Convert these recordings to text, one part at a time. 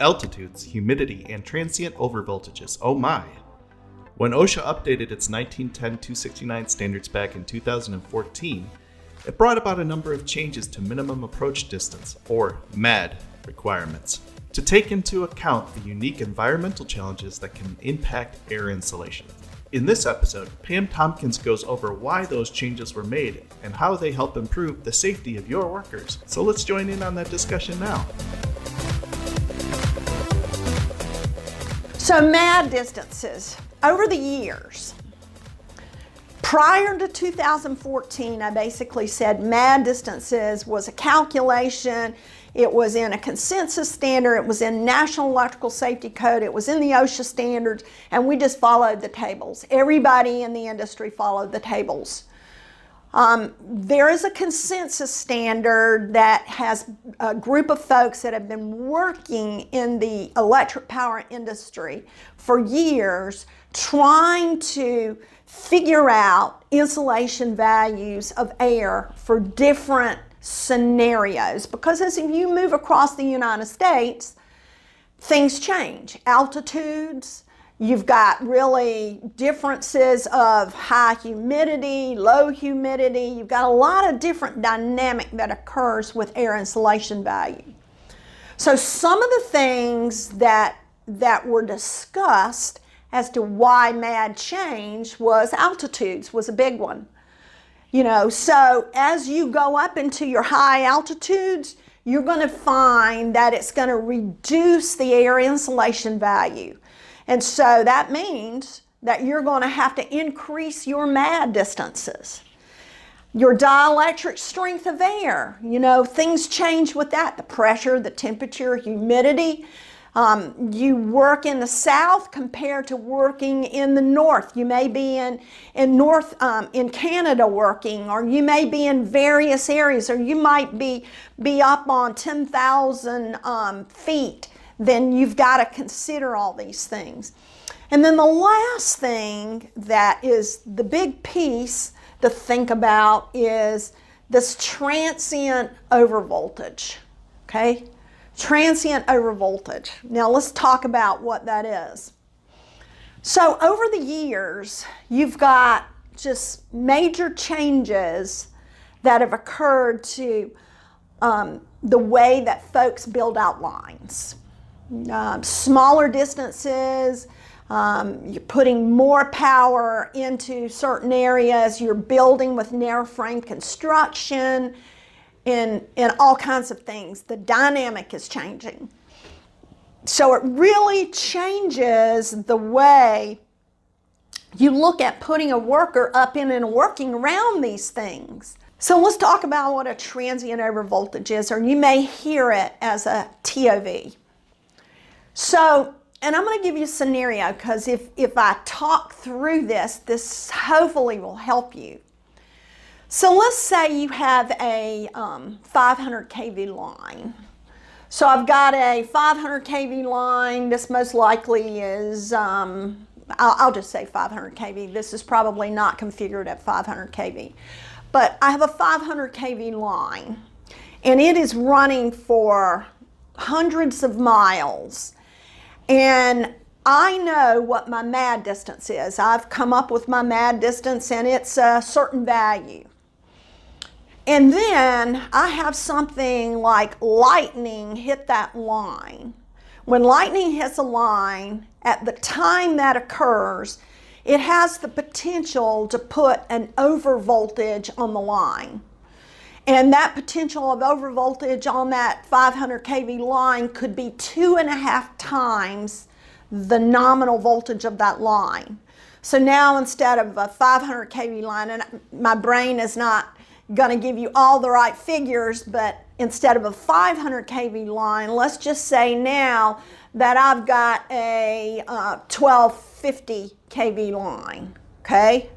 altitudes, humidity, and transient overvoltages. Oh my! When OSHA updated its 1910-269 standards back in 2014, it brought about a number of changes to minimum approach distance, or MAD, requirements to take into account the unique environmental challenges that can impact air insulation. In this episode, Pam Tompkins goes over why those changes were made and how they help improve the safety of your workers. So let's join in on that discussion now. So MAD distances. Over the years, prior to 2014, I basically said MAD distances was a calculation. It was in a consensus standard, it was in National Electrical Safety Code, it was in the OSHA standards, and we just followed the tables. Everybody in the industry followed the tables. There is a consensus standard that has a group of folks that have been working in the electric power industry for years trying to figure out insulation values of air for different scenarios, because as you move across the United States, things change. Altitudes, you've got really differences of high humidity, low humidity. You've got a lot of different dynamic that occurs with air insulation value. So some of the things that were discussed as to why MAD changed was altitudes was a big one. You know, so as you go up into your high altitudes, you're going to find that it's going to reduce the air insulation value. And so that means that you're going to have to increase your MAD distances. Your dielectric strength of air, you know, things change with that. The pressure, the temperature, humidity. You work in the south compared to working in the north. You may be in Canada working, or you may be in various areas, or you might be up on 10,000 feet. Then you've got to consider all these things. And then the last thing that is the big piece to think about is this transient overvoltage, okay? Transient overvoltage. Now let's talk about what that is. So over the years, you've got just major changes that have occurred to the way that folks build out lines. Smaller distances, you're putting more power into certain areas, you're building with narrow frame construction, and all kinds of things. The dynamic is changing. So it really changes the way you look at putting a worker up in and working around these things. So let's talk about what a transient overvoltage is, or you may hear it as a TOV. So, and I'm going to give you a scenario, because if I talk through this hopefully will help you. So let's say you have a 500 kV line. So I've got a 500 kV line. This most likely is, I'll just say 500 kV. This is probably not configured at 500 kV. But I have a 500 kV line, and it is running for hundreds of miles. And I know what my MAD distance is. I've come up with my MAD distance, and it's a certain value. And then I have something like lightning hit that line. When lightning hits a line, at the time that occurs, it has the potential to put an overvoltage on the line. And that potential of overvoltage on that 500 kV line could be 2.5 times the nominal voltage of that line. So now instead of a 500 kV line, and my brain is not going to give you all the right figures, but instead of a 500 kV line, let's just say now that I've got a 1250 kV line, okay?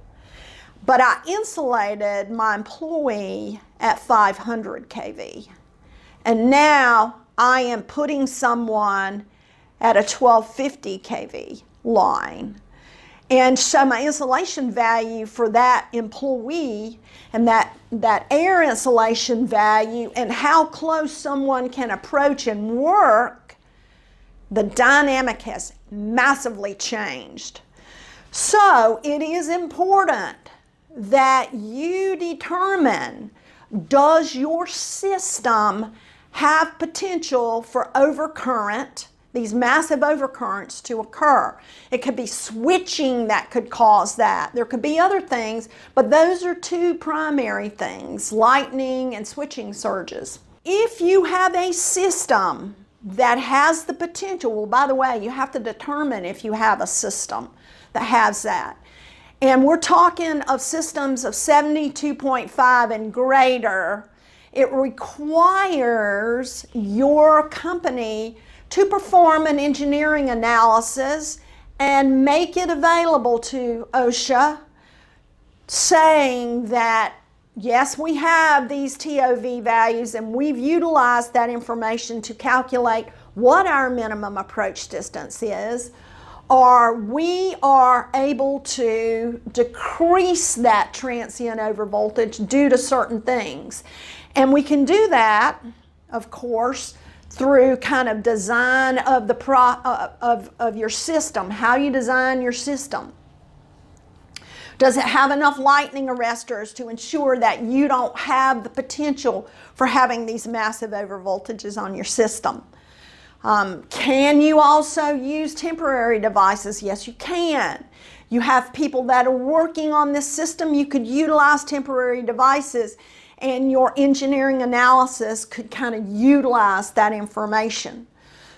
But I insulated my employee at 500 kV, and now I am putting someone at a 1250 kV line. And so my insulation value for that employee and that air insulation value and how close someone can approach and work The dynamic has massively changed. So it is important that you determine, does your system have potential for overcurrent, these massive overcurrents to occur? It could be switching that could cause that. There could be other things, but those are two primary things, lightning and switching surges. If you have a system that has the potential, well, by the way, you have to determine if you have a system that has that. And we're talking of systems of 72.5 and greater. It requires your company to perform an engineering analysis and make it available to OSHA, saying that, yes, we have these TOV values and we've utilized that information to calculate what our minimum approach distance is, or we are able to decrease that transient overvoltage due to certain things. And we can do that, of course, through kind of design of the of your system, how you design your system. Does it have enough lightning arresters to ensure that you don't have the potential for having these massive overvoltages on your system? Can you also use temporary devices? Yes, you can. You have people that are working on this system. You could utilize temporary devices, and your engineering analysis could kind of utilize that information.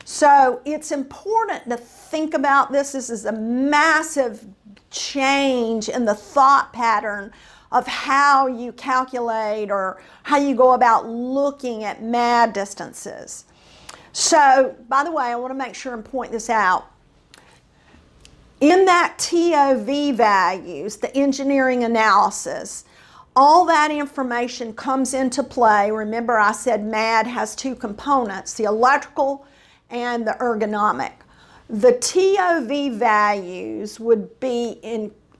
So it's important to think about this. This is a massive change in the thought pattern of how you calculate or how you go about looking at MAD distances. So, by the way, I want to make sure and point this out. In that TOV values, the engineering analysis, all that information comes into play. Remember, I said MAD has two components, the electrical and the ergonomic. The TOV values would be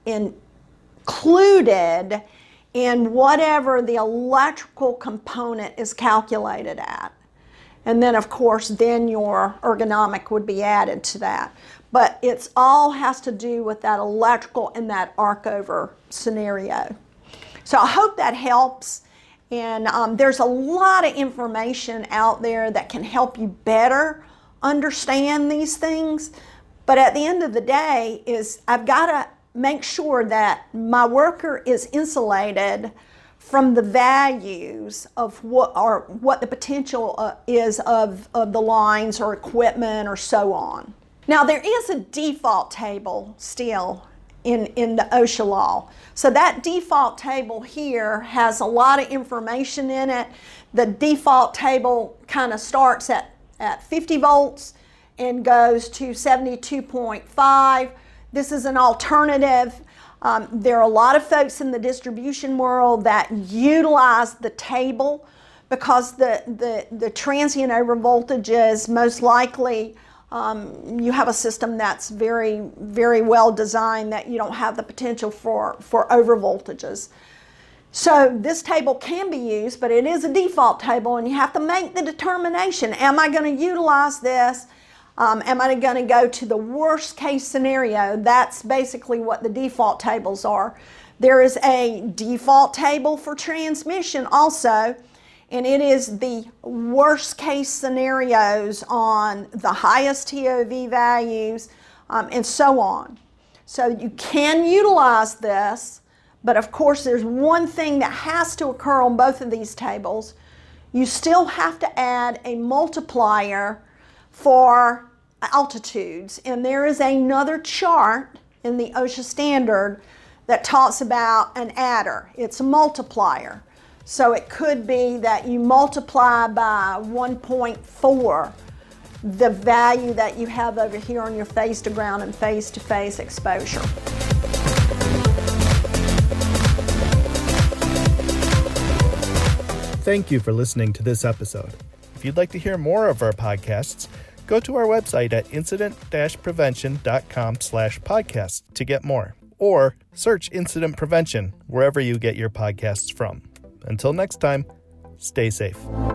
included in whatever the electrical component is calculated at. And then, of course, then your ergonomic would be added to that. But it all has to do with that electrical and that arc over scenario. So I hope that helps. And there's a lot of information out there that can help you better understand these things. But at the end of the day, is I've got to make sure that my worker is insulated from the values of what the potential is of the lines or equipment or so on. Now, there is a default table still in the OSHA law. So that default table here has a lot of information in it. The default table kind of starts at 50 volts and goes to 72.5. This is an alternative. There are a lot of folks in the distribution world that utilize the table because the transient overvoltages, most likely you have a system that's very, very well designed that you don't have the potential for overvoltages. So this table can be used, but it is a default table, and you have to make the determination. Am I going to utilize this? Am I going to go to the worst case scenario? That's basically what the default tables are. There is a default table for transmission also, and it is the worst case scenarios on the highest TOV values and so on. So you can utilize this, but of course there's one thing that has to occur on both of these tables. You still have to add a multiplier for altitudes, and there is another chart in the OSHA standard that talks about an adder. It's a multiplier. So it could be that you multiply by 1.4 the value that you have over here on your face to ground and face to face exposure. Thank you for listening to this episode. If you'd like to hear more of our podcasts, go to our website at incident-prevention.com/podcast to get more, or search Incident Prevention wherever you get your podcasts from. Until next time, stay safe.